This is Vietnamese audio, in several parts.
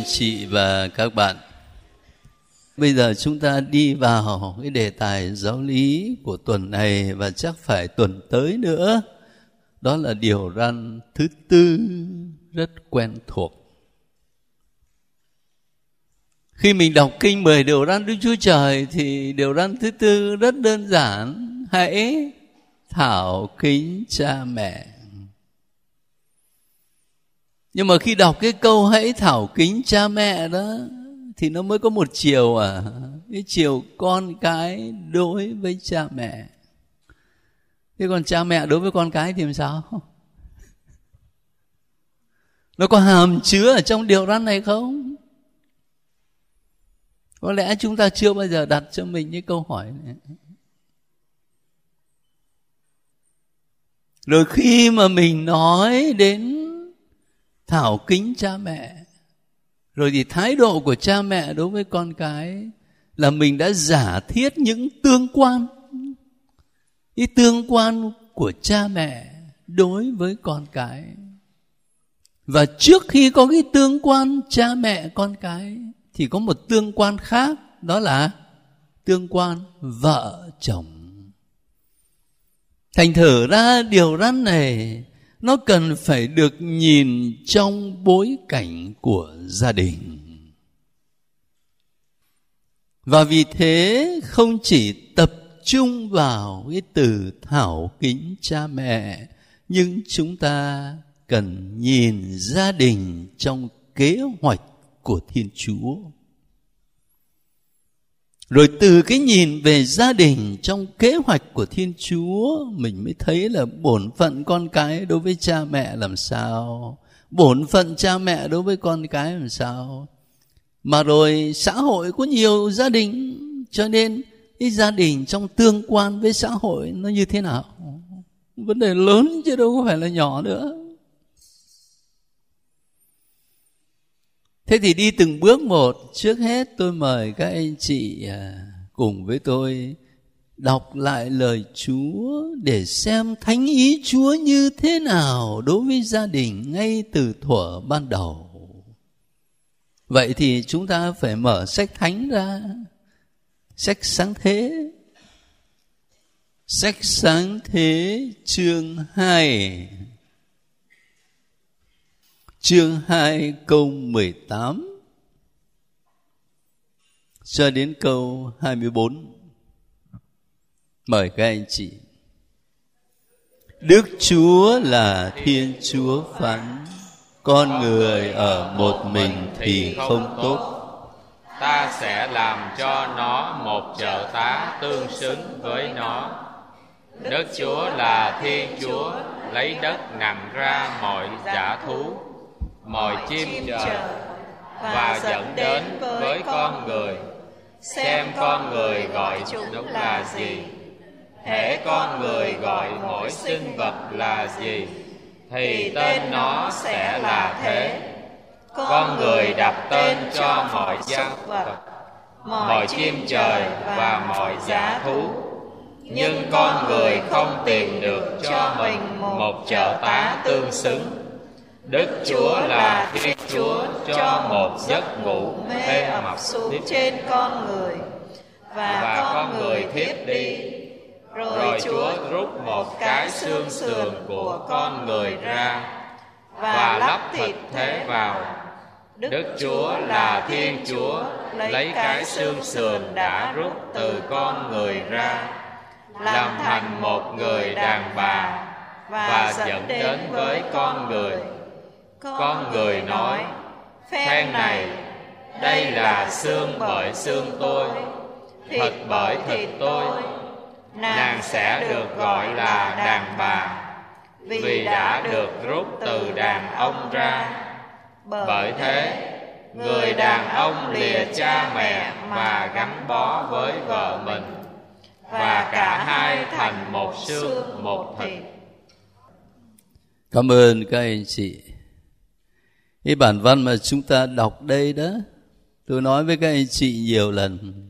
anh chị và các bạn. Bây giờ chúng ta đi vào cái đề tài giáo lý của tuần này và chắc phải tuần tới nữa. Đó là điều răn thứ tư rất quen thuộc. Khi mình đọc kinh 10 điều răn Đức Chúa Trời thì điều răn thứ tư rất đơn giản. Hãy thảo kính cha mẹ. Nhưng mà khi đọc cái câu hãy thảo kính cha mẹ đó thì nó mới có một chiều cái chiều con cái đối với cha mẹ. Thế còn cha mẹ đối với con cái thì làm sao? Nó có hàm chứa ở trong điều răn này không? Có lẽ chúng ta chưa bao giờ đặt cho mình cái câu hỏi này. Rồi khi mà mình nói đến thảo kính cha mẹ, rồi thì thái độ của cha mẹ đối với con cái là mình đã giả thiết những tương quan. Cái tương quan của cha mẹ đối với con cái. Và trước khi có cái tương quan cha mẹ con cái thì có một tương quan khác, đó là tương quan vợ chồng. Thành thử ra điều răn này nó cần phải được nhìn trong bối cảnh của gia đình. Và vì thế không chỉ tập trung vào cái từ thảo kính cha mẹ, nhưng chúng ta cần nhìn gia đình trong kế hoạch của Thiên Chúa. Rồi từ cái nhìn về gia đình trong kế hoạch của Thiên Chúa, mình mới thấy là bổn phận con cái đối với cha mẹ làm sao, bổn phận cha mẹ đối với con cái làm sao. Mà rồi xã hội có nhiều gia đình, cho nên cái gia đình trong tương quan với xã hội nó như thế nào? Vấn đề lớn chứ đâu có phải là nhỏ nữa. Thế thì đi từng bước một, trước hết tôi mời các anh chị cùng với tôi đọc lại lời Chúa để xem thánh ý Chúa như thế nào đối với gia đình ngay từ thuở ban đầu. Vậy thì chúng ta phải mở sách thánh ra, sách Sáng Thế. Sách Sáng Thế chương 2. Chương 2 câu 18 cho đến câu 24. Mời các anh chị. Đức Chúa là Thiên Chúa phán: con người ở một mình thì không tốt, ta sẽ làm cho nó một trợ tá tương xứng với nó. Đức Chúa là Thiên Chúa, lấy đất nặng ra mọi dã thú, mọi chim trời, và dẫn đến với con người. Xem con người gọi chúng là gì, hễ con người gọi mỗi sinh vật là gì thì tên nó sẽ là thế. Con người đặt tên cho mọi gia vật, mọi chim trời và mọi dã thú, nhưng con người không tìm được cho mình một trợ tá tương xứng. Đức Chúa là Thiên Chúa cho một giấc ngủ mê mập xuống trên con người, và con người thiếp đi. Rồi Chúa rút một cái xương sườn của con người ra và lắp thịt thế vào. Đức Chúa là Thiên Chúa lấy cái xương sườn đã rút từ con người ra, làm thành một người đàn bà và dẫn đến với con người. Con người nói: phen này, đây là xương bởi xương tôi, thịt bởi thịt tôi. Nàng sẽ được gọi là đàn bà, vì đã được rút từ đàn ông ra. Bởi thế, người đàn ông lìa cha mẹ mà gắn bó với vợ mình, và cả hai thành một xương một thịt. Cảm ơn các anh chị. Cái bản văn mà chúng ta đọc đây đó, tôi nói với các anh chị nhiều lần,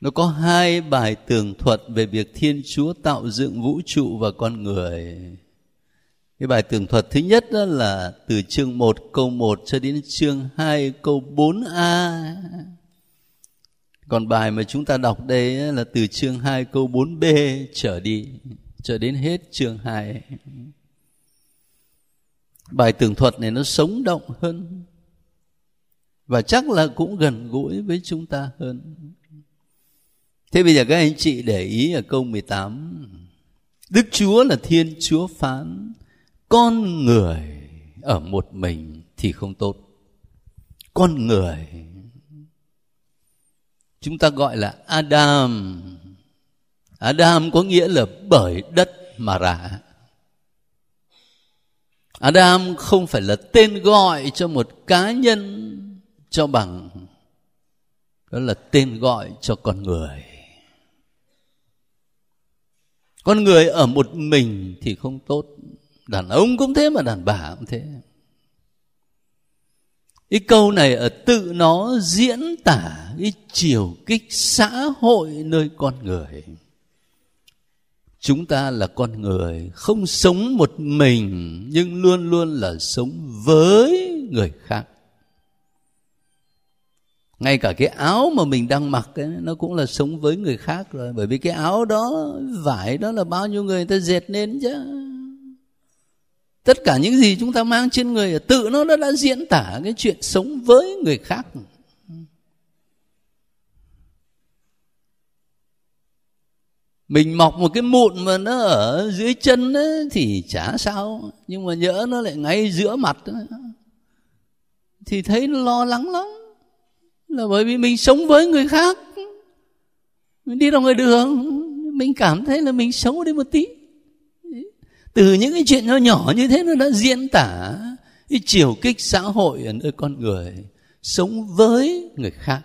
nó có hai bài tường thuật về việc Thiên Chúa tạo dựng vũ trụ và con người. Cái bài tường thuật thứ nhất đó là từ chương 1 câu 1 cho đến chương 2 câu 4a. Còn bài mà chúng ta đọc đây là từ chương 2 câu 4b trở đi, trở đến hết chương 2. Bài tường thuật này nó sống động hơn và chắc là cũng gần gũi với chúng ta hơn. Thế bây giờ các anh chị để ý ở câu 18. Đức Chúa là Thiên Chúa phán, con người ở một mình thì không tốt. Con người chúng ta gọi là Adam. Adam có nghĩa là bởi đất mà ra. Adam không phải là tên gọi cho một cá nhân cho bằng, đó là tên gọi cho con người. Con người ở một mình thì không tốt. Đàn ông cũng thế mà đàn bà cũng thế. Cái câu này ở tự nó diễn tả cái chiều kích xã hội nơi con người. Chúng ta là con người, không sống một mình nhưng luôn luôn là sống với người khác. Ngay cả cái áo mà mình đang mặc ấy, nó cũng là sống với người khác rồi. Bởi vì cái áo đó, vải đó là bao nhiêu người ta dệt nên chứ. Tất cả những gì chúng ta mang trên người tự nó đã diễn tả cái chuyện sống với người khác. Mình mọc một cái mụn mà nó ở dưới chân ấy, thì chả sao. Nhưng mà nhỡ nó lại ngay giữa mặt ấy, thì thấy nó lo lắng lắm. Là bởi vì mình sống với người khác. Mình đi ra ngoài đường, mình cảm thấy là mình xấu đi một tí. Từ những cái chuyện nhỏ như thế nó đã diễn tả cái chiều kích xã hội ở nơi con người, sống với người khác.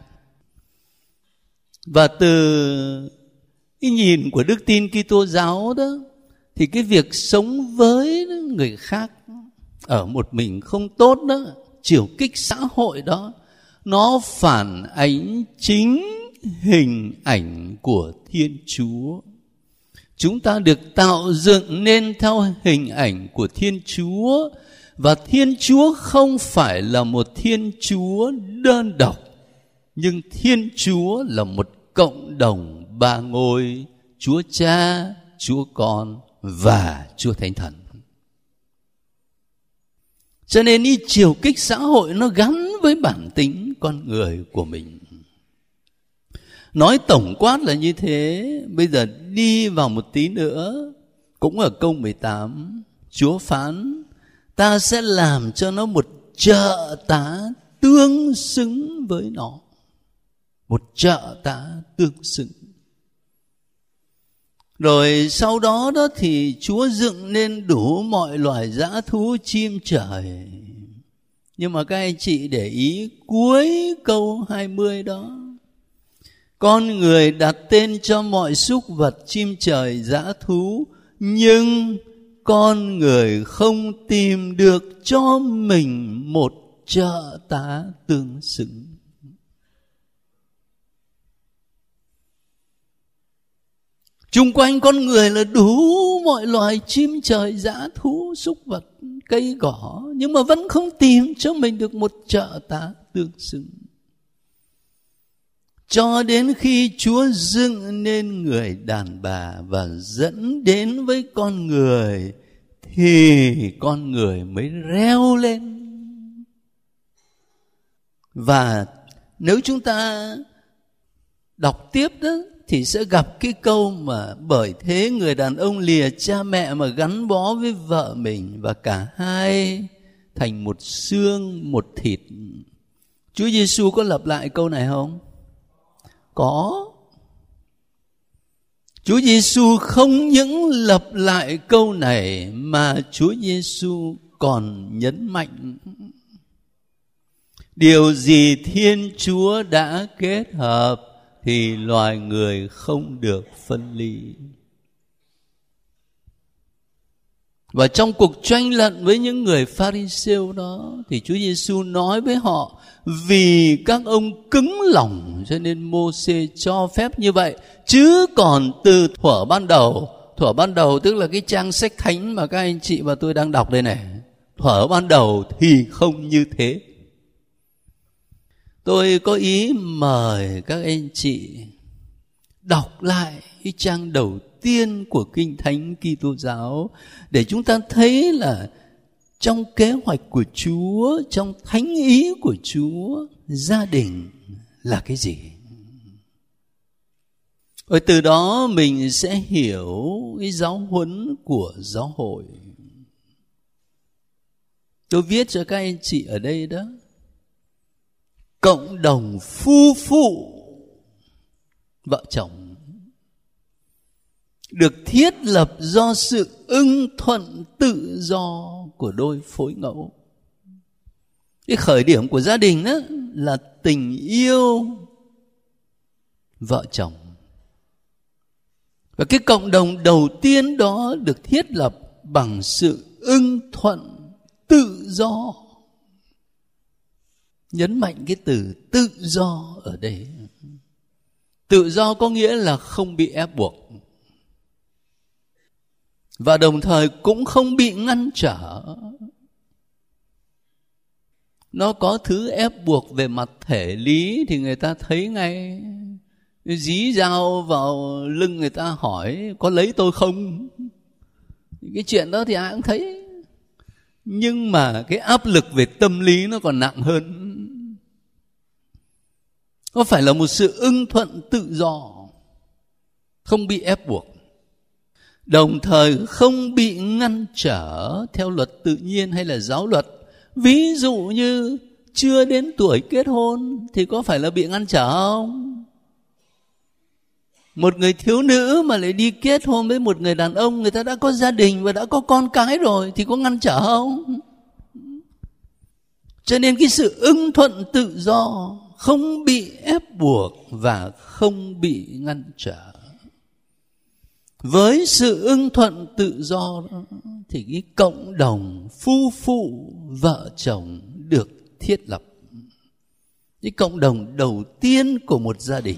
Và từ cái nhìn của đức tin Kitô giáo đó, thì cái việc sống với người khác ở một mình không tốt đó, chiều kích xã hội đó, nó phản ánh chính hình ảnh của Thiên Chúa. Chúng ta được tạo dựng nên theo hình ảnh của Thiên Chúa. Và Thiên Chúa không phải là một Thiên Chúa đơn độc, nhưng Thiên Chúa là một cộng đồng ba ngôi: Chúa Cha, Chúa Con và Chúa Thánh Thần. Cho nên ý chiều kích xã hội nó gắn với bản tính con người của mình. Nói tổng quát là như thế. Bây giờ đi vào một tí nữa, cũng ở câu 18, Chúa phán, ta sẽ làm cho nó một trợ tá tương xứng với nó. Một trợ tá tương xứng. Rồi sau đó đó thì Chúa dựng nên đủ mọi loài dã thú chim trời. Nhưng mà các anh chị để ý cuối câu 20 đó, con người đặt tên cho mọi súc vật chim trời dã thú, nhưng con người không tìm được cho mình một trợ tá tương xứng. Chung quanh con người là đủ mọi loài chim trời dã thú, súc vật, cây cỏ, nhưng mà vẫn không tìm cho mình được một trợ tá tương xứng. Cho đến khi Chúa dựng nên người đàn bà và dẫn đến với con người, thì con người mới reo lên. Và nếu chúng ta đọc tiếp đó, thì sẽ gặp cái câu mà bởi thế người đàn ông lìa cha mẹ mà gắn bó với vợ mình, và cả hai thành một xương một thịt. Chúa Giêsu có lặp lại câu này không? Có. Chúa Giêsu không những lặp lại câu này mà Chúa Giêsu còn nhấn mạnh điều gì Thiên Chúa đã kết hợp thì loài người không được phân ly. Và trong cuộc tranh luận với những người Pharisêu đó, thì Chúa Giêsu nói với họ, vì các ông cứng lòng cho nên Môsê cho phép như vậy, chứ còn từ thuở ban đầu Thuở ban đầu tức là cái trang sách thánh mà các anh chị và tôi đang đọc đây này. Thuở ban đầu thì không như thế. Tôi có ý mời các anh chị đọc lại cái trang đầu tiên của Kinh Thánh Kitô giáo để chúng ta thấy là trong kế hoạch của Chúa, trong thánh ý của Chúa, gia đình là cái gì. Rồi từ đó mình sẽ hiểu cái giáo huấn của giáo hội. Tôi viết cho các anh chị ở đây đó, cộng đồng phu phụ vợ chồng được thiết lập do sự ưng thuận tự do của đôi phối ngẫu. Cái khởi điểm của gia đình đó là tình yêu vợ chồng. Và cái cộng đồng đầu tiên đó được thiết lập bằng sự ưng thuận tự do. Nhấn mạnh cái từ tự do ở đây. Tự do có nghĩa là không bị ép buộc. Và đồng thời cũng không bị ngăn trở. Nó có thứ ép buộc về mặt thể lý thì người ta thấy ngay. Dí dao vào lưng người ta hỏi có lấy tôi không? Cái chuyện đó thì ai cũng thấy. Nhưng mà cái áp lực về tâm lý nó còn nặng hơn. Có phải là một sự ưng thuận tự do, không bị ép buộc, đồng thời không bị ngăn trở theo luật tự nhiên hay là giáo luật. Ví dụ như chưa đến tuổi kết hôn thì có phải là bị ngăn trở không? Một người thiếu nữ mà lại đi kết hôn với một người đàn ông, người ta đã có gia đình và đã có con cái rồi thì có ngăn trở không? Cho nên cái sự ưng thuận tự do, không bị ép buộc và không bị ngăn trở. Với sự ưng thuận tự do đó, thì cái cộng đồng phu phụ vợ chồng được thiết lập. Cái cộng đồng đầu tiên của một gia đình.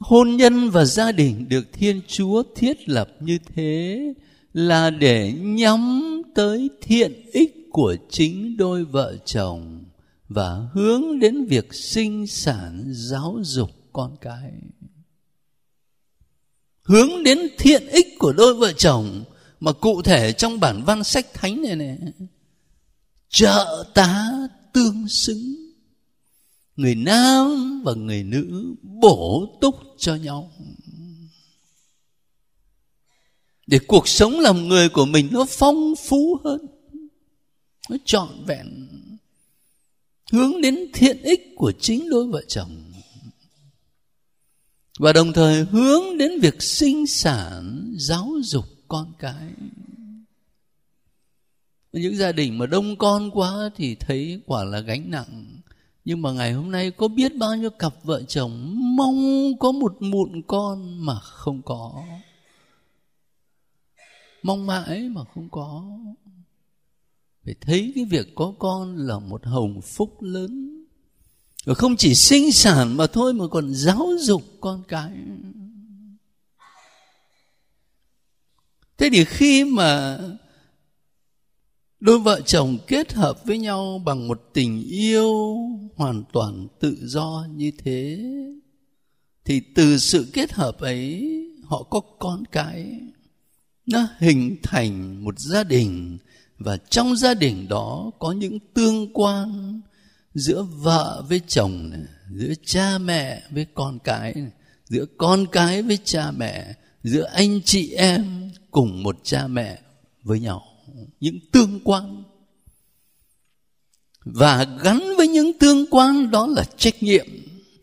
Hôn nhân và gia đình được Thiên Chúa thiết lập như thế là để nhắm tới thiện ích của chính đôi vợ chồng và hướng đến việc sinh sản giáo dục con cái. Hướng đến thiện ích của đôi vợ chồng mà cụ thể trong bản văn sách thánh này này, trợ tá tương xứng, người nam và người nữ bổ túc cho nhau, để cuộc sống làm người của mình nó phong phú hơn, nó trọn vẹn, hướng đến thiện ích của chính đôi vợ chồng và đồng thời hướng đến việc sinh sản giáo dục con cái. Những gia đình mà đông con quá thì thấy quả là gánh nặng. Nhưng mà ngày hôm nay có biết bao nhiêu cặp vợ chồng mong có một mụn con mà không có, mong mãi mà không có. Phải thấy cái việc có con là một hồng phúc lớn. Và không chỉ sinh sản mà thôi mà còn giáo dục con cái. Thế thì khi mà đôi vợ chồng kết hợp với nhau bằng một tình yêu hoàn toàn tự do như thế, thì từ sự kết hợp ấy họ có con cái. Nó hình thành một gia đình và trong gia đình đó có những tương quan giữa vợ với chồng này, giữa cha mẹ với con cái này, giữa con cái với cha mẹ, giữa anh chị em cùng một cha mẹ với nhau, những tương quan. Và gắn với những tương quan đó là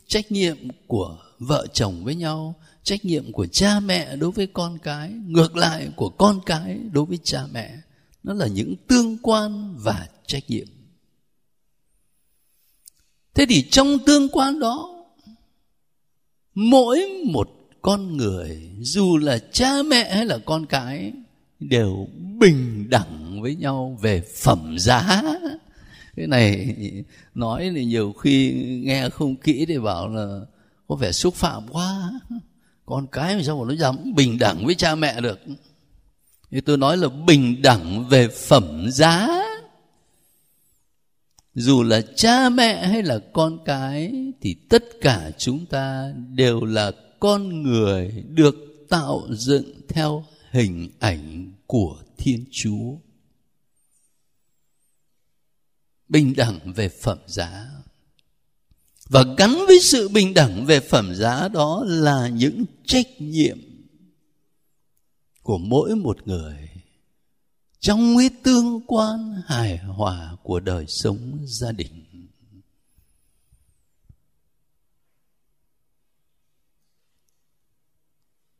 trách nhiệm của vợ chồng với nhau, trách nhiệm của cha mẹ đối với con cái, ngược lại của con cái đối với cha mẹ. Nó là những tương quan và trách nhiệm. Thế thì trong tương quan đó, mỗi một con người, dù là cha mẹ hay là con cái, đều bình đẳng với nhau về phẩm giá. Cái này nói thì nhiều khi nghe không kỹ thì bảo là có vẻ xúc phạm quá. Con cái mà sao mà nó dám bình đẳng với cha mẹ được? Thì tôi nói là bình đẳng về phẩm giá. Dù là cha mẹ hay là con cái thì tất cả chúng ta đều là con người được tạo dựng theo hình ảnh của Thiên Chúa. Bình đẳng về phẩm giá. Và gắn với sự bình đẳng về phẩm giá đó là những trách nhiệm của mỗi một người trong cái tương quan hài hòa của đời sống gia đình.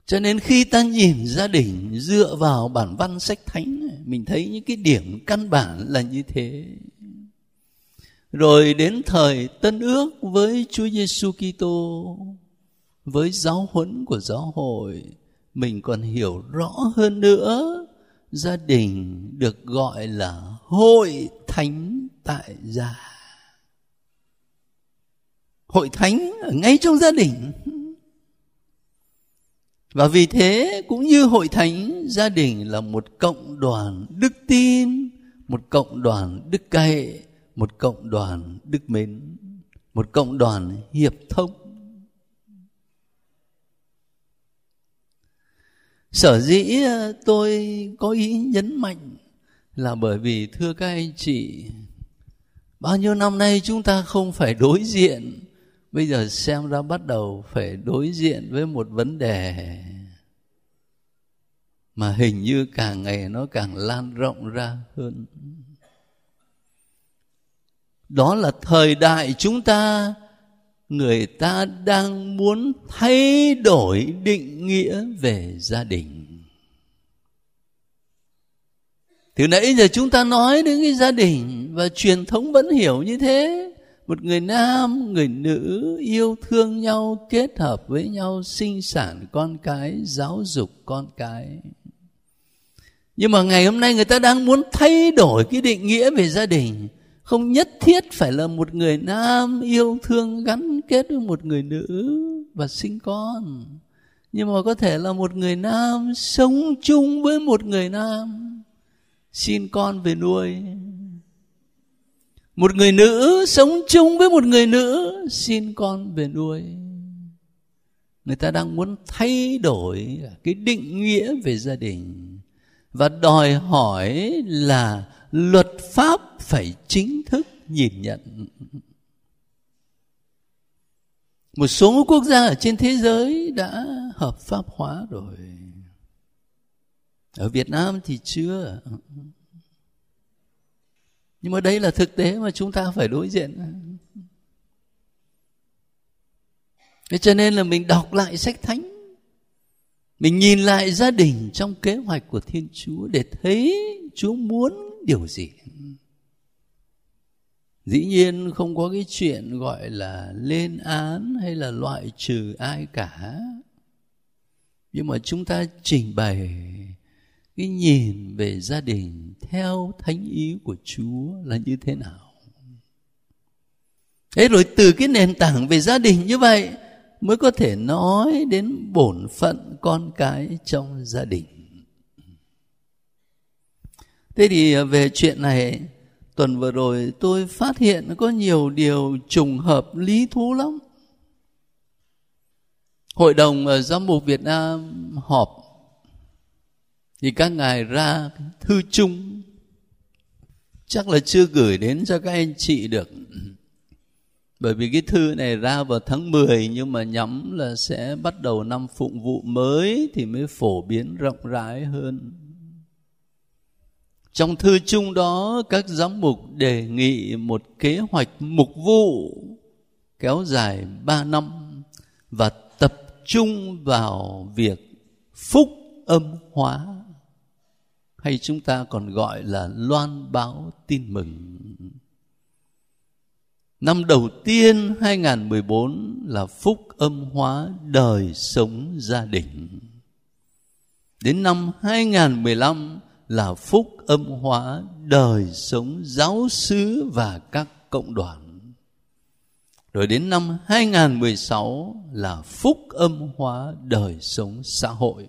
Cho nên khi ta nhìn gia đình dựa vào bản văn sách thánh, mình thấy những cái điểm căn bản là như thế. Rồi đến thời Tân Ước với Chúa Giêsu Kitô, với giáo huấn của giáo hội, mình còn hiểu rõ hơn nữa. Gia đình được gọi là hội thánh tại gia. Hội thánh ở ngay trong gia đình. Và vì thế cũng như hội thánh, gia đình là một cộng đoàn đức tin, một cộng đoàn đức cậy, một cộng đoàn đức mến, một cộng đoàn hiệp thông. Sở dĩ tôi có ý nhấn mạnh là bởi vì, thưa các anh chị, bao nhiêu năm nay chúng ta không phải đối diện, bây giờ xem ra bắt đầu phải đối diện với một vấn đề mà hình như càng ngày nó càng lan rộng ra hơn. Đó là thời đại chúng ta, người ta đang muốn thay đổi định nghĩa về gia đình. Từ nãy giờ chúng ta nói đến cái gia đình và truyền thống vẫn hiểu như thế. Một người nam, người nữ yêu thương nhau, kết hợp với nhau, sinh sản con cái, giáo dục con cái. Nhưng mà ngày hôm nay người ta đang muốn thay đổi cái định nghĩa về gia đình. Không nhất thiết phải là một người nam yêu thương gắn kết với một người nữ và sinh con. Nhưng mà có thể là một người nam sống chung với một người nam, sinh con về nuôi. Một người nữ sống chung với một người nữ, sinh con về nuôi. Người ta đang muốn thay đổi cái định nghĩa về gia đình. Và đòi hỏi là luật pháp phải chính thức nhìn nhận. Một số quốc gia ở trên thế giới đã hợp pháp hóa rồi. Ở Việt Nam thì chưa. Nhưng mà đây là thực tế mà chúng ta phải đối diện. Thế cho nên là mình đọc lại sách thánh, mình nhìn lại gia đình trong kế hoạch của Thiên Chúa để thấy Chúa muốn điều gì. Dĩ nhiên không có cái chuyện gọi là lên án hay là loại trừ ai cả. Nhưng mà chúng ta trình bày cái nhìn về gia đình theo thánh ý của Chúa là như thế nào. Thế rồi từ cái nền tảng về gia đình như vậy mới có thể nói đến bổn phận con cái trong gia đình. Thế thì về chuyện này, tuần vừa rồi tôi phát hiện có nhiều điều trùng hợp lý thú lắm. Hội đồng Giám mục Việt Nam họp thì các ngài ra thư chung, chắc là chưa gửi đến cho các anh chị được. Bởi vì cái thư này ra vào tháng 10, nhưng mà nhắm là sẽ bắt đầu năm phụng vụ mới thì mới phổ biến rộng rãi hơn. Trong thư chung đó, các giám mục đề nghị một kế hoạch mục vụ kéo dài 3 năm và tập trung vào việc phúc âm hóa, hay chúng ta còn gọi là loan báo tin mừng. Năm đầu tiên 2014 là phúc âm hóa đời sống gia đình. Đến năm 2015 là phúc âm hóa đời sống giáo xứ và các cộng đoàn. Rồi đến năm 2016 là phúc âm hóa đời sống xã hội.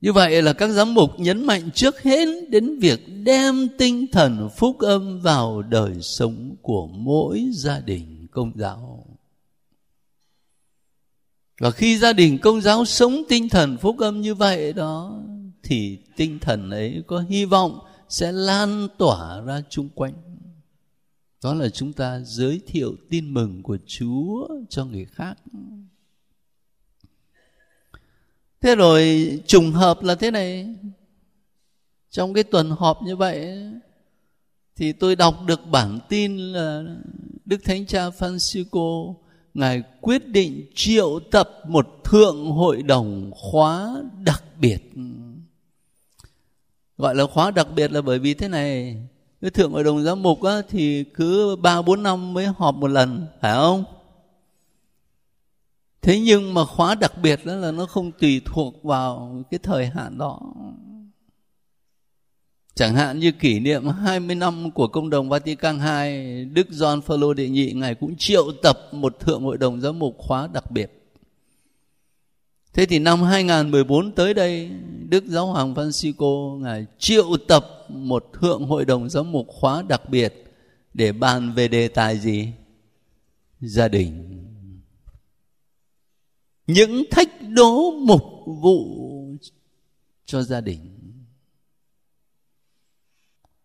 Như vậy là các giám mục nhấn mạnh trước hết đến việc đem tinh thần phúc âm vào đời sống của mỗi gia đình Công giáo. Và khi gia đình Công giáo sống tinh thần phúc âm như vậy đó, thì tinh thần ấy có hy vọng sẽ lan tỏa ra chung quanh. Đó là chúng ta giới thiệu tin mừng của Chúa cho người khác. Thế rồi trùng hợp là thế này, trong cái tuần họp như vậy thì tôi đọc được bản tin là Đức Thánh Cha Francisco ngài quyết định triệu tập một thượng hội đồng khóa đặc biệt. Gọi là khóa đặc biệt là bởi vì thế này, cái thượng hội đồng giám mục á, thì cứ 3-4 năm mới họp một lần, phải không? Thế nhưng mà khóa đặc biệt đó là nó không tùy thuộc vào cái thời hạn đó. Chẳng hạn như kỷ niệm 20 năm của Công đồng Vatican II, Đức Gioan Phaolô đệ nhị ngài cũng triệu tập một thượng hội đồng giám mục khóa đặc biệt. Thế thì năm 2014 tới đây, Đức Giáo hoàng Francisco ngài triệu tập một thượng hội đồng giám mục khóa đặc biệt để bàn về đề tài gì? Gia đình. Những thách đố mục vụ cho gia đình.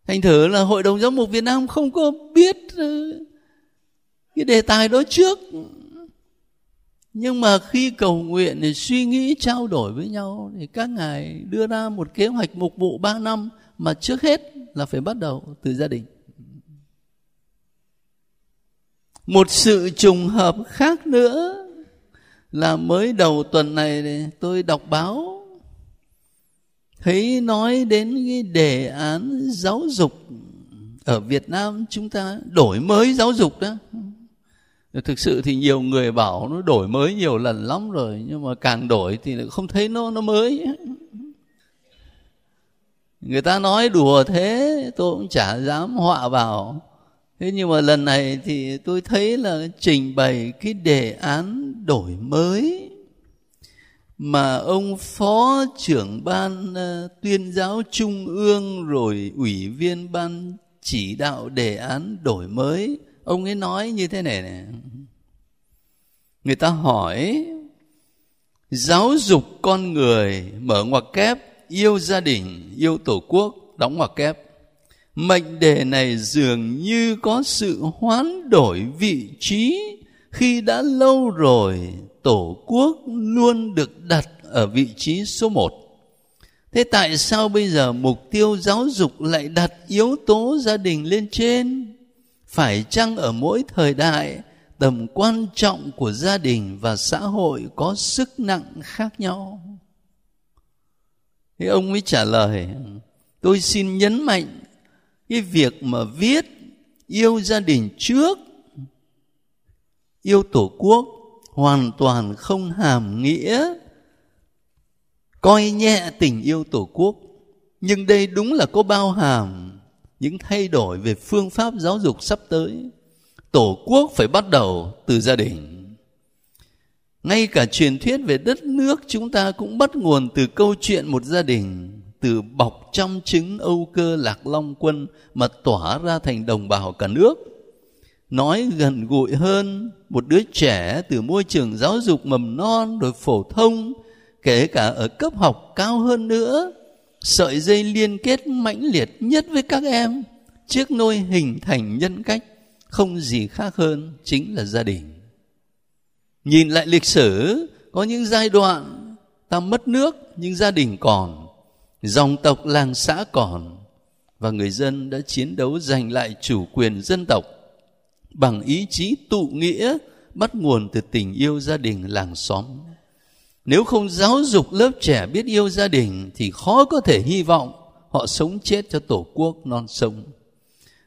Thành thử là Hội đồng Giám mục Việt Nam không có biết cái đề tài đó trước. Nhưng mà khi cầu nguyện thì suy nghĩ trao đổi với nhau thì các ngài đưa ra một kế hoạch mục vụ 3 năm mà trước hết là phải bắt đầu từ gia đình. Một sự trùng hợp khác nữa là mới đầu tuần này tôi đọc báo thấy nói đến cái đề án giáo dục ở Việt Nam chúng ta đổi mới giáo dục đó. Thực sự thì nhiều người bảo nó đổi mới nhiều lần lắm rồi, nhưng mà càng đổi thì không thấy nó mới. Người ta nói đùa thế tôi cũng chả dám họa vào. Thế nhưng mà lần này thì tôi thấy là trình bày cái đề án đổi mới mà ông Phó trưởng Ban Tuyên giáo Trung ương rồi Ủy viên Ban chỉ đạo đề án đổi mới, ông ấy nói như thế này này. Người ta hỏi giáo dục con người, mở ngoặc kép, yêu gia đình, yêu tổ quốc, đóng ngoặc kép. Mệnh đề này dường như có sự hoán đổi vị trí khi đã lâu rồi Tổ quốc luôn được đặt ở vị trí số 1. Thế tại sao bây giờ mục tiêu giáo dục lại đặt yếu tố gia đình lên trên? Phải chăng ở mỗi thời đại tầm quan trọng của gia đình và xã hội có sức nặng khác nhau? Thế ông ấy trả lời, tôi xin nhấn mạnh cái việc mà viết yêu gia đình trước, yêu tổ quốc hoàn toàn không hàm nghĩa coi nhẹ tình yêu tổ quốc. Nhưng đây đúng là có bao hàm những thay đổi về phương pháp giáo dục sắp tới. Tổ quốc phải bắt đầu từ gia đình. Ngay cả truyền thuyết về đất nước chúng ta cũng bắt nguồn từ câu chuyện một gia đình, từ bọc trong trứng Âu Cơ Lạc Long Quân mà tỏa ra thành đồng bào cả nước. Nói gần gũi hơn, một đứa trẻ từ môi trường giáo dục mầm non rồi phổ thông, kể cả ở cấp học cao hơn nữa, sợi dây liên kết mãnh liệt nhất với các em, chiếc nôi hình thành nhân cách không gì khác hơn chính là gia đình. Nhìn lại lịch sử, có những giai đoạn ta mất nước nhưng gia đình còn, dòng tộc làng xã còn, và người dân đã chiến đấu giành lại chủ quyền dân tộc bằng ý chí tụ nghĩa bắt nguồn từ tình yêu gia đình làng xóm. Nếu không giáo dục lớp trẻ biết yêu gia đình thì khó có thể hy vọng họ sống chết cho tổ quốc non sông.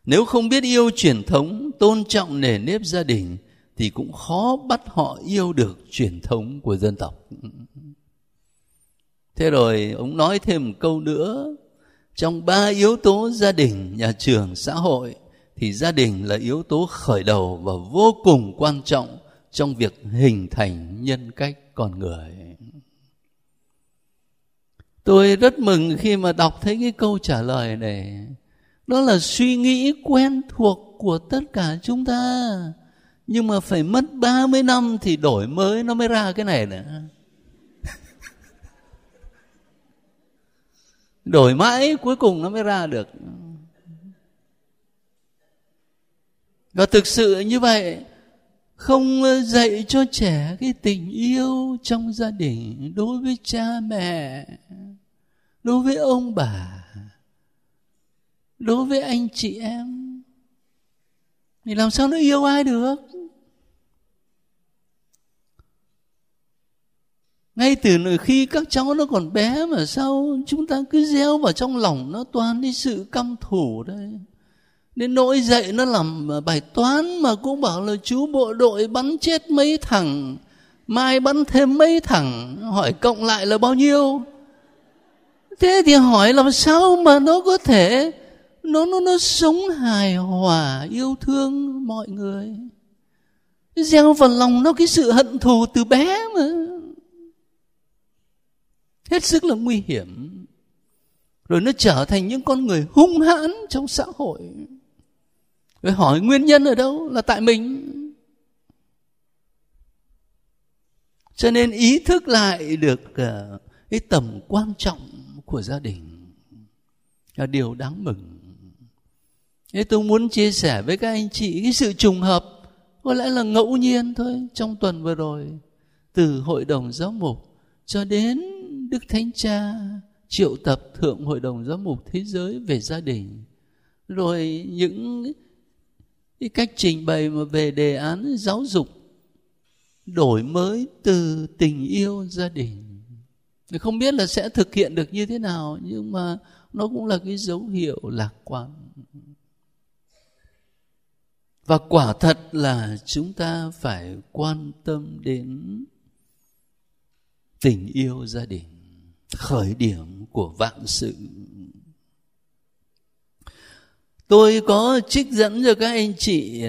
Nếu không biết yêu truyền thống, tôn trọng nề nếp gia đình thì cũng khó bắt họ yêu được truyền thống của dân tộc. Thế rồi ông nói thêm một câu nữa, trong 3 yếu tố gia đình, nhà trường, xã hội thì gia đình là yếu tố khởi đầu và vô cùng quan trọng trong việc hình thành nhân cách con người. Tôi rất mừng khi mà đọc thấy cái câu trả lời này. Đó là suy nghĩ quen thuộc của tất cả chúng ta. Nhưng mà phải mất 30 năm thì đổi mới nó mới ra cái này nữa. Đổi mãi cuối cùng nó mới ra được. Và thực sự như vậy, không dạy cho trẻ cái tình yêu trong gia đình đối với cha mẹ, đối với ông bà, đối với anh chị em, thì làm sao nó yêu ai được? Ngay từ khi các cháu nó còn bé mà sao chúng ta cứ gieo vào trong lòng nó toàn cái sự căm thù đấy. Đến nỗi dậy nó làm bài toán mà cũng bảo là chú bộ đội bắn chết mấy thằng, mai bắn thêm mấy thằng, hỏi cộng lại là bao nhiêu. Thế thì hỏi làm sao mà nó có thể nó sống hài hòa, yêu thương mọi người. Gieo vào lòng nó cái sự hận thù từ bé mà. Hết sức là nguy hiểm. Rồi nó trở thành những con người hung hãn trong xã hội. Rồi hỏi nguyên nhân ở đâu? Là tại mình. Cho nên ý thức lại được cái tầm quan trọng của gia đình là điều đáng mừng. Thế tôi muốn chia sẻ với các anh chị cái sự trùng hợp có lẽ là ngẫu nhiên thôi. Trong tuần vừa rồi, từ Hội đồng Giáo mục cho đến Đức Thánh Cha triệu tập Thượng Hội đồng Giám mục Thế giới về gia đình, rồi những cái cách trình bày mà về đề án giáo dục đổi mới từ tình yêu gia đình. Không biết là sẽ thực hiện được như thế nào, nhưng mà nó cũng là cái dấu hiệu lạc quan. Và quả thật là chúng ta phải quan tâm đến tình yêu gia đình, khởi điểm của vạn sự. Tôi có trích dẫn cho các anh chị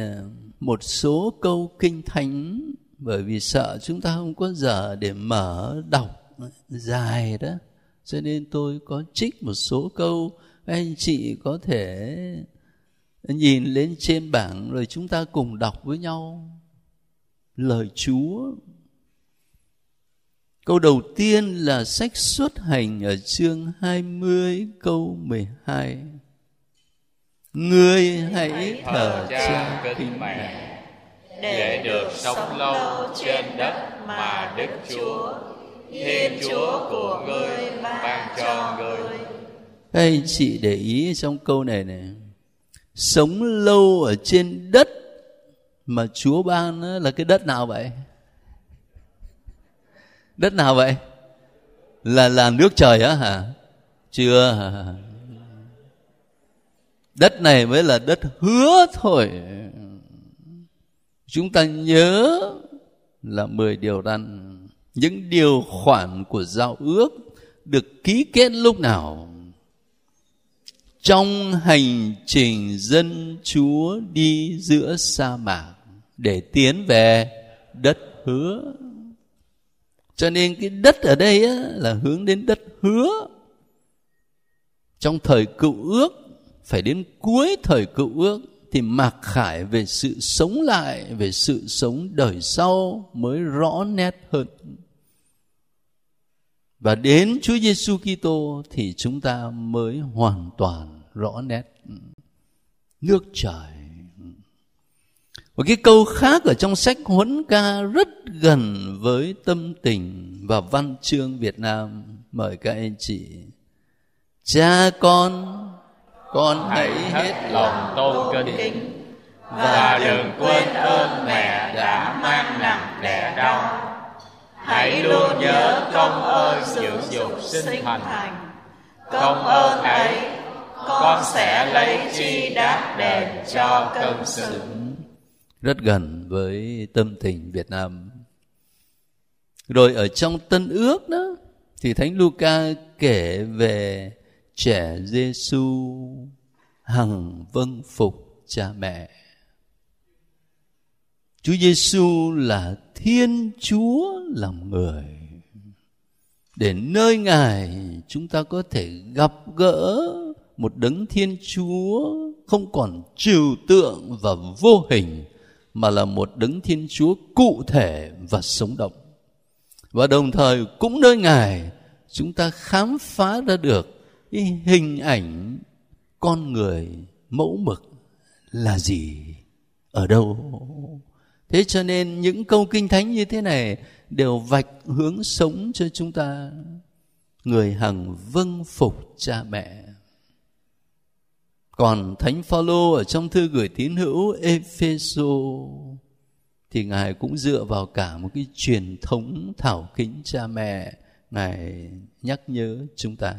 một số câu kinh thánh, bởi vì sợ chúng ta không có giờ để mở đọc dài đó, cho nên tôi có trích một số câu. Các anh chị có thể nhìn lên trên bảng rồi chúng ta cùng đọc với nhau lời Chúa. Câu đầu tiên là sách Xuất Hành ở chương 20 câu 12. Ngươi hãy thờ cha kính mẹ để được sống lâu trên đất mà Đức Chúa, Thiên Chúa của ngươi ban cho ngươi. Các anh chị để ý trong câu này này, sống lâu ở trên đất mà Chúa ban là cái đất nào vậy? Đất nào vậy? Là nước trời á hả? Chưa. Đất này mới là đất hứa thôi. Chúng ta nhớ là 10 điều răn, những điều khoản của giao ước được ký kết lúc nào? Trong hành trình dân Chúa đi giữa sa mạc để tiến về đất hứa. Cho nên cái đất ở đây á, là hướng đến đất hứa. Trong thời cựu ước, phải đến cuối thời cựu ước thì mặc khải về sự sống lại, về sự sống đời sau mới rõ nét hơn. Và đến Chúa Giêsu Kitô thì chúng ta mới hoàn toàn rõ nét nước trời. Một cái câu khác ở trong sách Huấn Ca rất gần với tâm tình và văn chương Việt Nam. Mời các anh chị. Cha con hãy hết lòng tôn kính và đừng quên ơn mẹ đã mang nặng đẻ đau. Hãy luôn nhớ công ơn dưỡng dục sinh thành. Công ơn ấy con sẽ lấy chi đáp đền cho công sự. Rất gần với tâm tình Việt Nam. Rồi ở trong Tân Ước đó thì Thánh Luca kể về trẻ Giêsu hằng vâng phục cha mẹ. Chúa Giêsu là Thiên Chúa làm người. Đến nơi Ngài chúng ta có thể gặp gỡ một đấng Thiên Chúa không còn trừu tượng và vô hình, mà là một đấng Thiên Chúa cụ thể và sống động. Và đồng thời cũng nơi Ngài chúng ta khám phá ra được cái hình ảnh con người mẫu mực là gì, ở đâu. Thế cho nên những câu kinh thánh như thế này đều vạch hướng sống cho chúng ta. Người hằng vâng phục cha mẹ. Còn Thánh Phaolô ở trong thư gửi tín hữu Êphêsô thì Ngài cũng dựa vào cả một cái truyền thống thảo kính cha mẹ. Ngài nhắc nhớ chúng ta.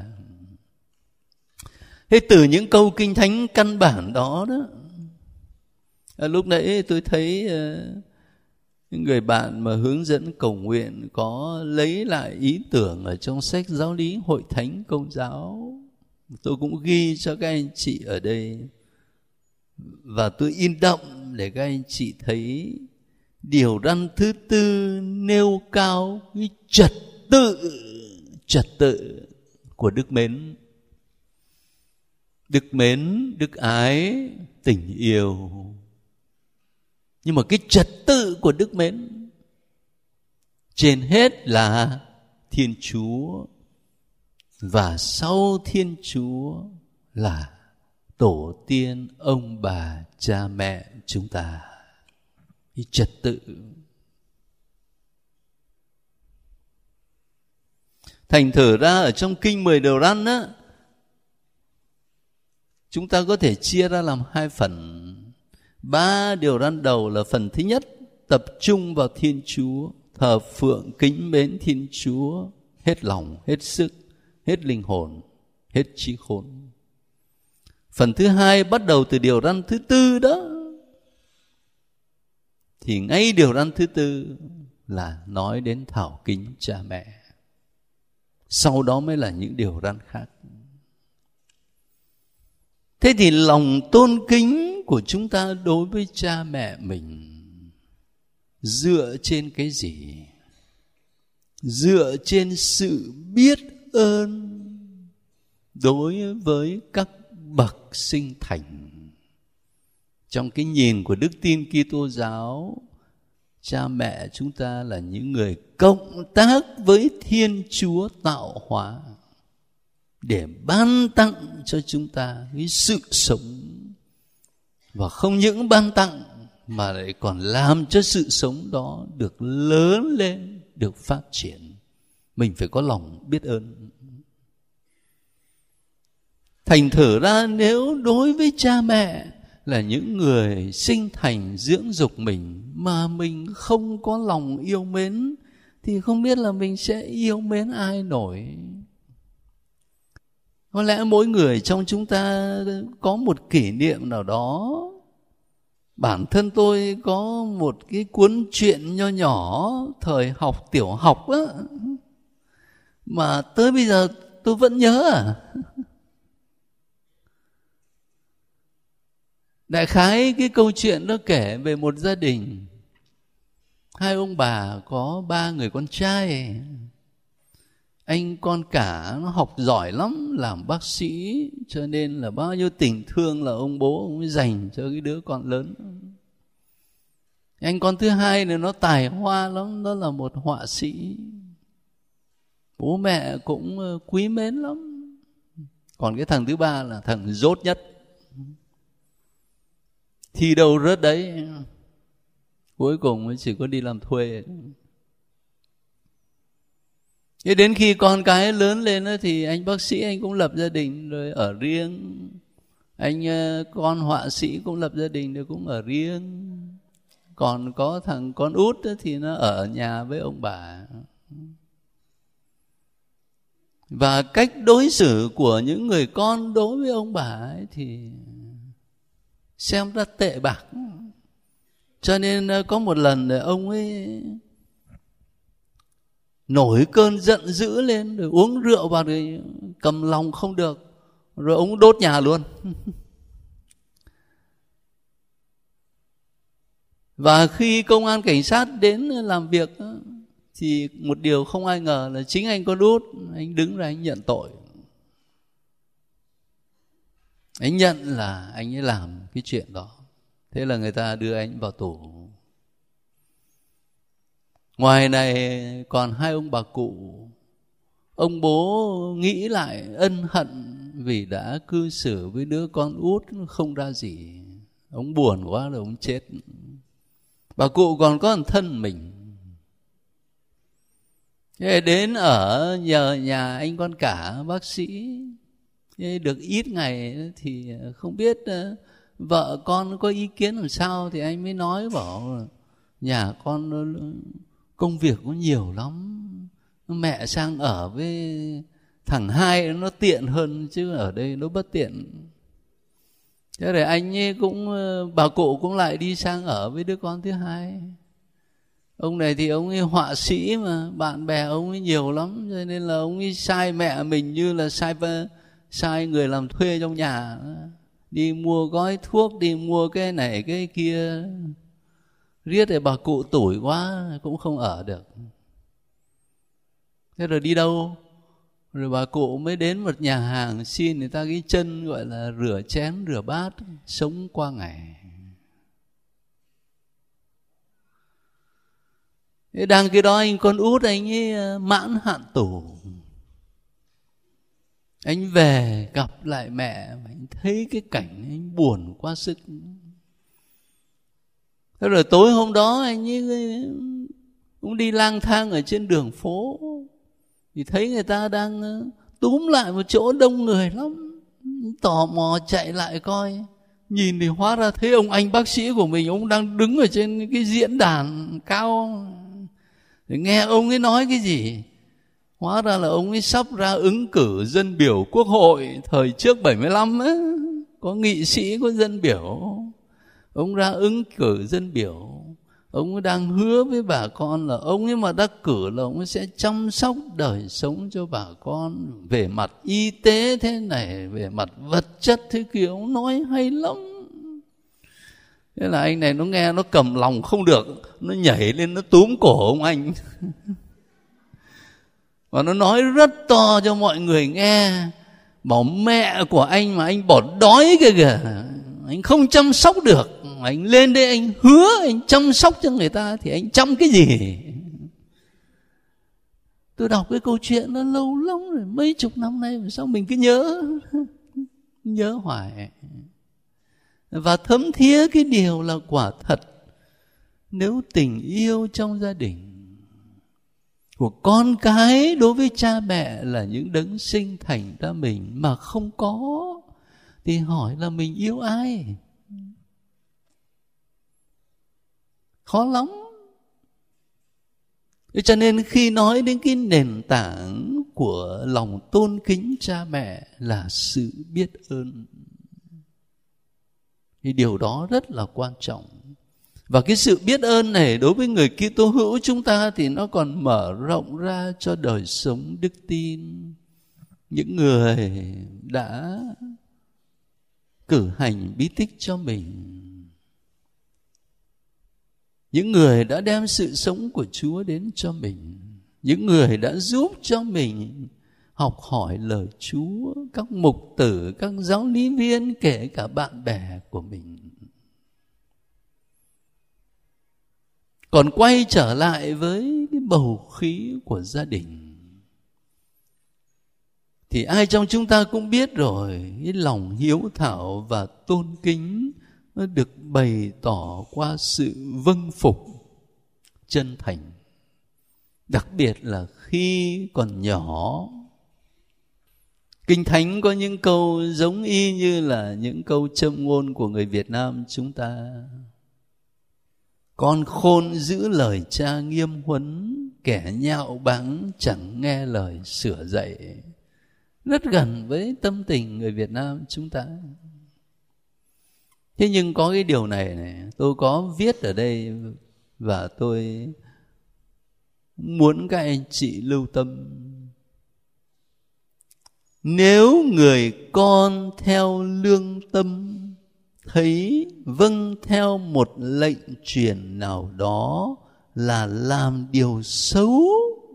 Thế từ những câu kinh thánh căn bản đó lúc nãy tôi thấy người bạn mà hướng dẫn cầu nguyện có lấy lại ý tưởng ở trong sách giáo lý Hội Thánh Công giáo. Tôi cũng ghi cho các anh chị ở đây, và tôi in đậm để các anh chị thấy điều răn thứ tư nêu cao cái trật tự của Đức Mến. Đức mến, đức ái, tình yêu. Nhưng mà cái trật tự của đức mến trên hết là Thiên Chúa, và sau Thiên Chúa là tổ tiên, ông bà, cha mẹ chúng ta. Cái trật tự. Thành thử ra ở trong kinh 10 điều răn á, chúng ta có thể chia ra làm hai phần. 3 điều răn đầu là phần thứ nhất, tập trung vào Thiên Chúa, thờ phượng kính mến Thiên Chúa hết lòng, hết sức, hết linh hồn, hết trí khôn. Phần thứ hai bắt đầu từ điều răn thứ tư đó. Thì ngay điều răn thứ tư là nói đến thảo kính cha mẹ. Sau đó mới là những điều răn khác. Thế thì lòng tôn kính của chúng ta đối với cha mẹ mình dựa trên cái gì? Dựa trên sự biết ơn đối với các bậc sinh thành. Trong cái nhìn của đức tin Kitô giáo, cha mẹ chúng ta là những người cộng tác với Thiên Chúa tạo hóa để ban tặng cho chúng ta cái sự sống, và không những ban tặng mà lại còn làm cho sự sống đó được lớn lên, được phát triển. Mình phải có lòng biết ơn. Thành thử ra nếu đối với cha mẹ là những người sinh thành dưỡng dục mình mà mình không có lòng yêu mến thì không biết là mình sẽ yêu mến ai nổi. Có lẽ mỗi người trong chúng ta có một kỷ niệm nào đó. Bản thân tôi có một cái cuốn truyện nho nhỏ thời học tiểu học á, mà tới bây giờ tôi vẫn nhớ. Đại khái cái câu chuyện nó kể về một gia đình, hai ông bà có 3 người con trai. Anh con cả nó học giỏi lắm, làm bác sĩ, cho nên là bao nhiêu tình thương là ông bố ông ấy dành cho cái đứa con lớn. Anh con thứ hai này nó tài hoa lắm, nó là một họa sĩ. Bố mẹ cũng quý mến lắm. Còn cái thằng thứ ba là thằng dốt nhất. Thi đâu rớt đấy. Cuối cùng chỉ có đi làm thuê. Thế đến khi con cái lớn lên thì anh bác sĩ anh cũng lập gia đình rồi ở riêng. Anh con họa sĩ cũng lập gia đình rồi cũng ở riêng. Còn có thằng con út thì nó ở nhà với ông bà. Và cách đối xử của những người con đối với ông bà ấy thì xem ra tệ bạc. Cho nên có một lần ông ấy nổi cơn giận dữ lên, rồi uống rượu vào, rồi cầm lòng không được, rồi ông đốt nhà luôn. Và khi công an cảnh sát đến làm việc thì một điều không ai ngờ là chính anh Con Út, anh đứng ra anh nhận tội. Anh nhận là anh ấy làm cái chuyện đó. Thế là người ta đưa anh vào tù. Ngoài này còn hai ông bà cụ. Ông bố nghĩ lại ân hận vì đã cư xử với đứa con út không ra gì. Ông buồn quá rồi ông chết. Bà cụ còn có một thân mình. Thế đến ở nhờ nhà anh Con Cả, bác sĩ. Thế được ít ngày thì không biết vợ con có ý kiến làm sao, thì anh mới nói bảo nhà con công việc có nhiều lắm, mẹ sang ở với thằng hai nó tiện hơn, chứ ở đây nó bất tiện. Thế để anh ấy cũng, bà cụ cũng lại đi sang ở với đứa con thứ hai. Ông này thì ông ấy họa sĩ mà, bạn bè ông ấy nhiều lắm, cho nên là ông ấy sai mẹ mình như là sai người làm thuê trong nhà, đi mua gói thuốc, đi mua cái này cái kia. Riết thì bà cụ tủi quá cũng không ở được. Thế rồi đi đâu? Rồi bà cụ mới đến một nhà hàng xin người ta cái chân gọi là rửa chén, rửa bát, sống qua ngày. Thế đang cái đó anh Con Út anh ấy mãn hạn tù. Anh về gặp lại mẹ, anh thấy cái cảnh anh buồn quá sức. Thế rồi tối hôm đó anh ấy cũng đi lang thang ở trên đường phố. Thì thấy người ta đang túm lại một chỗ đông người lắm, tò mò chạy lại coi. Nhìn thì hóa ra thấy ông anh bác sĩ của mình, ông đang đứng ở trên cái diễn đàn cao. Thì nghe ông ấy nói cái gì, hóa ra là ông ấy sắp ra ứng cử dân biểu quốc hội thời trước 75 ấy. Có nghị sĩ, có dân biểu. Ông ra ứng cử dân biểu. Ông ấy đang hứa với bà con là ông ấy mà đắc cử là ông ấy sẽ chăm sóc đời sống cho bà con, về mặt y tế thế này, về mặt vật chất thế kia. Ông nói hay lắm. Thế là anh này nó nghe nó cầm lòng không được, nó nhảy lên nó túm cổ ông anh. Và nó nói rất to cho mọi người nghe, bảo mẹ của anh mà anh bỏ đói kìa, anh không chăm sóc được, anh lên đây anh hứa anh chăm sóc cho người ta thì anh chăm cái gì. Tôi đọc cái câu chuyện nó lâu lắm rồi, mấy chục năm nay, sao mình cứ nhớ hoài và thấm thía cái điều là quả thật, nếu tình yêu trong gia đình của con cái đối với cha mẹ là những đấng sinh thành ra mình mà không có, thì hỏi là mình yêu ai? Khó lắm. Cho nên khi nói đến cái nền tảng của lòng tôn kính cha mẹ là sự biết ơn, thì điều đó rất là quan trọng. Và cái sự biết ơn này đối với người Kitô hữu chúng ta thì nó còn mở rộng ra cho đời sống đức tin. Những người đã cử hành bí tích cho mình, những người đã đem sự sống của Chúa đến cho mình, những người đã giúp cho mình học hỏi lời Chúa, các mục tử, các giáo lý viên, kể cả bạn bè của mình. Còn quay trở lại với cái bầu khí của gia đình, thì ai trong chúng ta cũng biết rồi, cái lòng hiếu thảo và tôn kính nó được bày tỏ qua sự vâng phục chân thành. Đặc biệt là khi còn nhỏ, Kinh Thánh có những câu giống y như là những câu châm ngôn của người Việt Nam chúng ta. Con khôn giữ lời cha nghiêm huấn, kẻ nhạo báng chẳng nghe lời sửa dạy. Rất gần với tâm tình người Việt Nam chúng ta. Thế nhưng có cái điều này tôi có viết ở đây, và tôi muốn các anh chị lưu tâm. Nếu người con theo lương tâm thấy vâng theo một lệnh truyền nào đó là làm điều xấu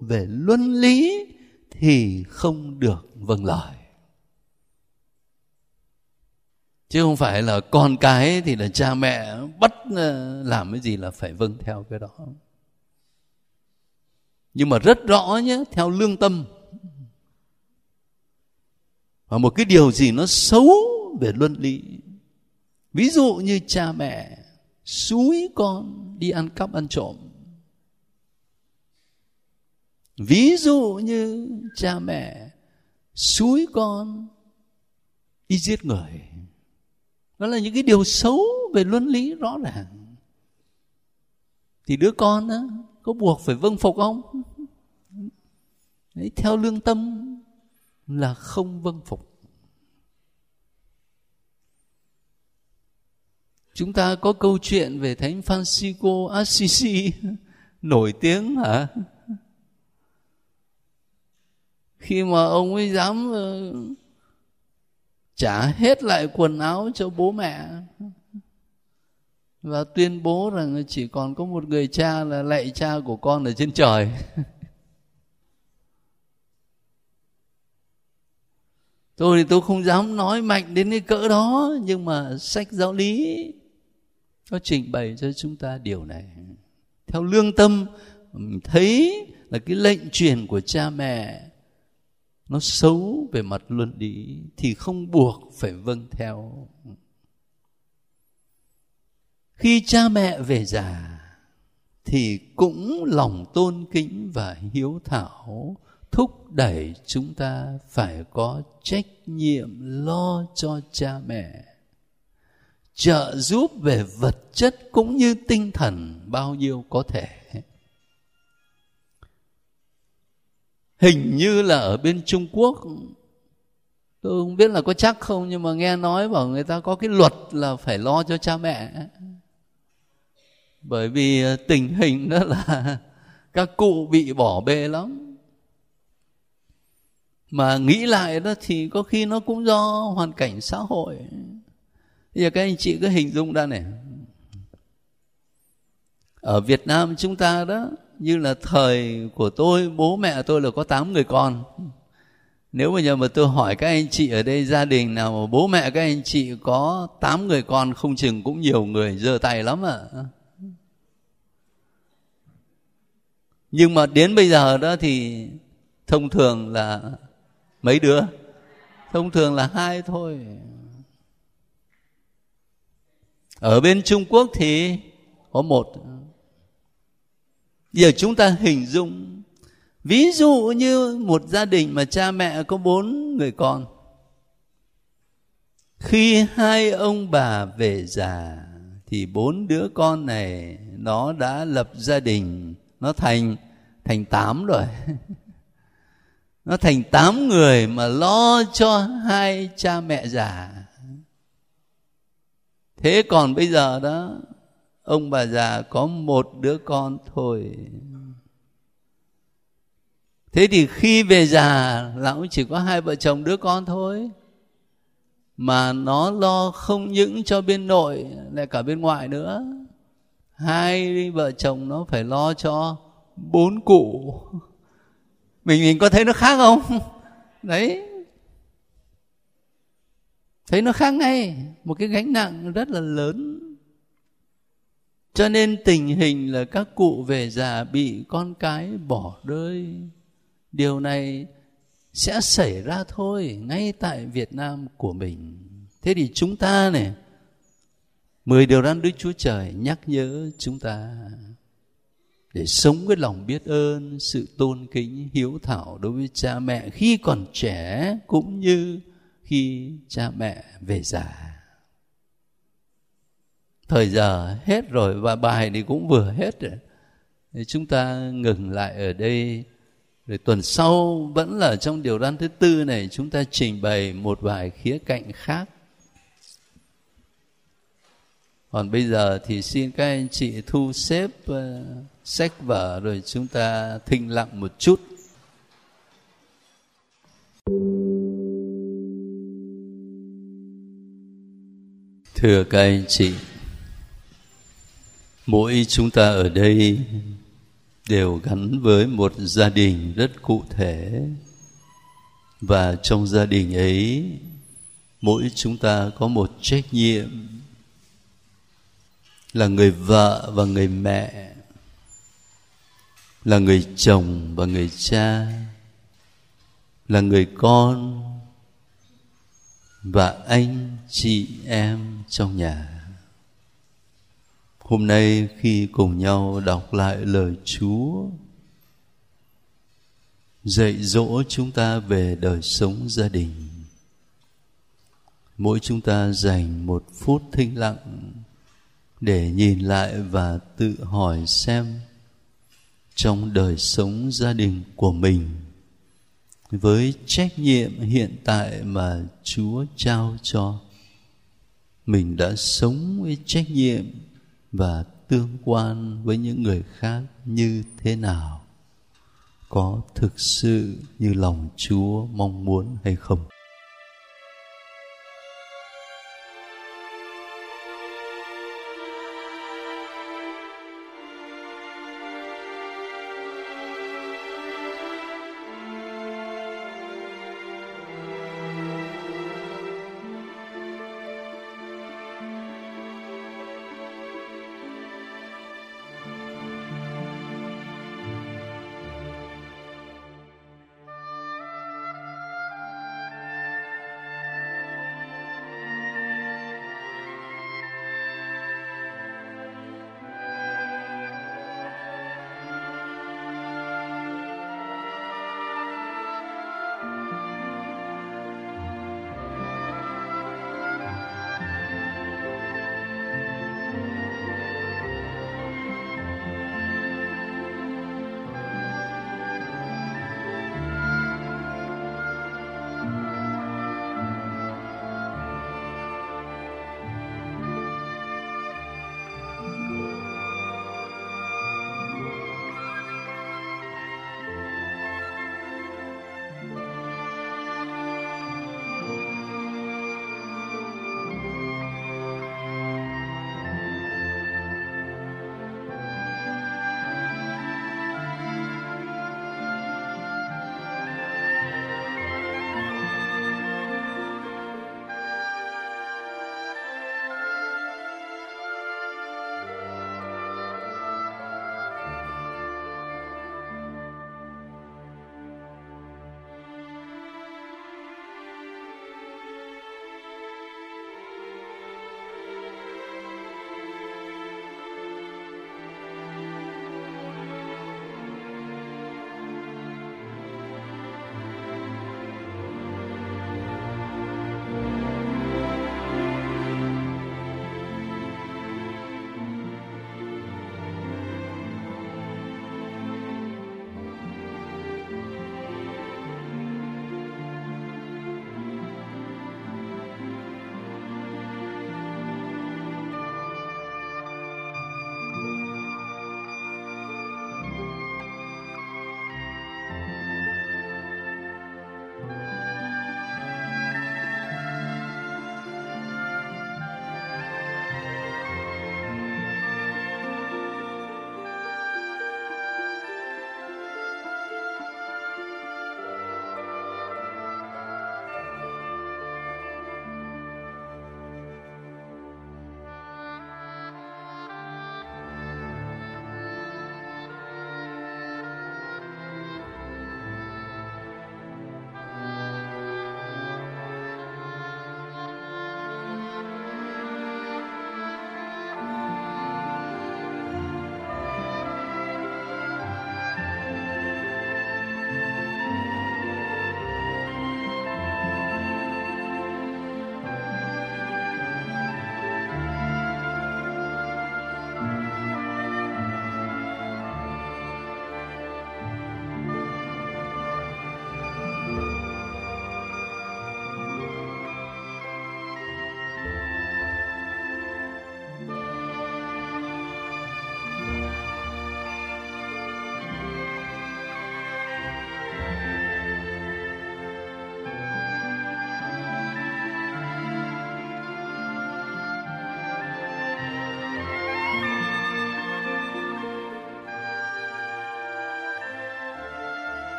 về luân lý thì không được vâng lời. Chứ không phải là con cái thì là cha mẹ bắt làm cái gì là phải vâng theo cái đó. Nhưng mà rất rõ nhé, theo lương tâm. Và một cái điều gì nó xấu về luân lý, ví dụ như cha mẹ xúi con đi ăn cắp ăn trộm, ví dụ như cha mẹ xúi con đi giết người, đó là những cái điều xấu về luân lý rõ ràng, thì đứa con đó có buộc phải vâng phục không? Đấy, theo lương tâm là không vâng phục. Chúng ta có câu chuyện về Thánh Francisco Assisi nổi tiếng hả? Khi mà ông ấy dám trả hết lại quần áo cho bố mẹ và tuyên bố rằng chỉ còn có một người cha là lạy cha của con ở trên trời. Tôi thì tôi không dám nói mạnh đến cái cỡ đó, nhưng mà sách giáo lý nó trình bày cho chúng ta điều này. Theo lương tâm mình thấy là cái lệnh truyền của cha mẹ nó xấu về mặt luân lý thì không buộc phải vâng theo. Khi cha mẹ về già thì cũng lòng tôn kính và hiếu thảo thúc đẩy chúng ta phải có trách nhiệm lo cho cha mẹ, trợ giúp về vật chất cũng như tinh thần bao nhiêu có thể. Hình như là ở bên Trung Quốc, tôi không biết là có chắc không, nhưng mà nghe nói bảo người ta có cái luật là phải lo cho cha mẹ. Bởi vì tình hình đó là các cụ bị bỏ bê lắm. Mà nghĩ lại đó thì có khi nó cũng do hoàn cảnh xã hội. Bây giờ các anh chị cứ hình dung ra này. Ở Việt Nam chúng ta đó, như là thời của tôi, bố mẹ tôi là có 8 người con. Nếu mà giờ mà tôi hỏi các anh chị ở đây, gia đình nào mà bố mẹ các anh chị có 8 người con, không chừng cũng nhiều người giơ tay lắm ạ. Nhưng mà đến bây giờ đó thì thông thường là mấy đứa? Thông thường là 2 thôi. Ở bên Trung Quốc thì có 1. Giờ chúng ta hình dung, ví dụ như một gia đình mà cha mẹ có 4 người con, khi 2 ông bà về già thì 4 đứa con này nó đã lập gia đình, nó thành 8 rồi. Nó thành 8 người mà lo cho 2 cha mẹ già. Thế còn bây giờ đó, ông bà già có 1 đứa con thôi. Thế thì khi về già là cũng chỉ có 2 vợ chồng đứa con thôi. Mà nó lo không những cho bên nội, lại cả bên ngoại nữa. 2 vợ chồng nó phải lo cho 4 cụ. Mình có thấy nó khác không? Đấy, thấy nó khác ngay. Một cái gánh nặng rất là lớn. Cho nên tình hình là các cụ về già bị con cái bỏ rơi. Điều này sẽ xảy ra thôi, ngay tại Việt Nam của mình. Thế thì chúng ta này, 10 điều răn Đức Chúa Trời nhắc nhớ chúng ta để sống với lòng biết ơn, sự tôn kính, hiếu thảo đối với cha mẹ khi còn trẻ cũng như khi cha mẹ về già. Thời giờ hết rồi và bài thì cũng vừa hết rồi. Thì chúng ta ngừng lại ở đây. Rồi tuần sau vẫn là trong điều răn thứ 4 này, chúng ta trình bày một vài khía cạnh khác. Còn bây giờ thì xin các anh chị thu xếp sách vở rồi chúng ta thinh lặng một chút. Thưa các anh chị, mỗi chúng ta ở đây đều gắn với một gia đình rất cụ thể. Và trong gia đình ấy, mỗi chúng ta có một trách nhiệm là người vợ và người mẹ, là người chồng và người cha, là người con và anh chị em trong nhà. Hôm nay khi cùng nhau đọc lại lời Chúa dạy dỗ chúng ta về đời sống gia đình, mỗi chúng ta dành một phút thinh lặng để nhìn lại và tự hỏi xem trong đời sống gia đình của mình, với trách nhiệm hiện tại mà Chúa trao cho, mình đã sống với trách nhiệm và tương quan với những người khác như thế nào? Có thực sự như lòng Chúa mong muốn hay không?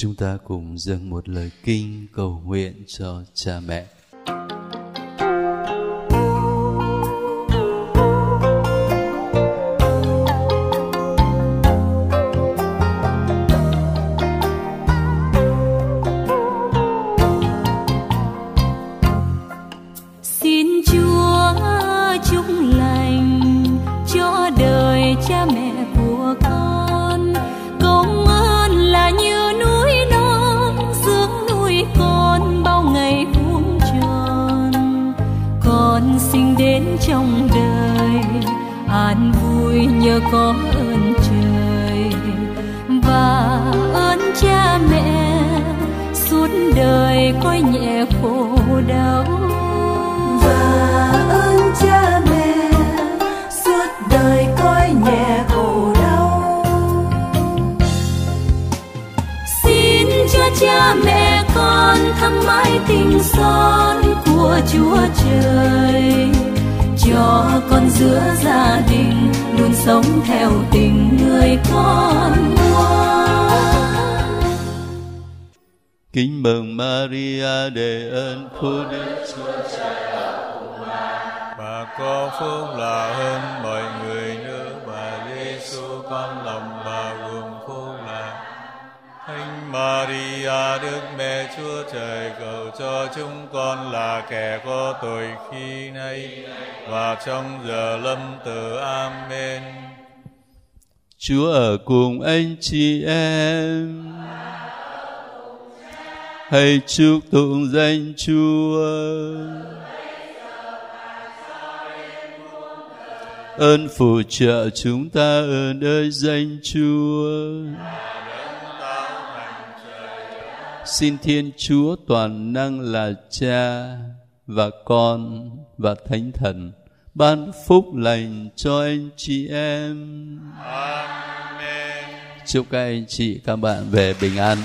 Chúng ta cùng dâng một lời kinh cầu nguyện cho cha mẹ. Trong đời an vui nhờ có ơn trời và ơn cha mẹ suốt đời coi nhẹ khổ đau, và ơn cha mẹ suốt đời coi nhẹ khổ đau. Xin cho cha mẹ con thắm mãi tình son của Chúa Trời, cho con giữa gia đình luôn sống theo tình người con ngoan. Kính mừng Maria để ơn phúc Đức Chúa Trời ở cùng bà có phúc là hơn mọi người nữ, bà Giêsu con lòng bà gồm phúc là. Thánh Maria Đức Mẹ Chúa Trời cầu cho chúng con là kẻ có tội khi nay và trong giờ lâm tử. Amen. Chúa ở cùng anh chị em. Hãy chúc tụng danh Chúa. Ơn phù trợ chúng ta ơn ơi danh Chúa. Xin Thiên Chúa toàn năng là Cha và Con và Thánh Thần ban phúc lành cho anh chị em. Amen. Chúc các anh chị, các bạn về bình an.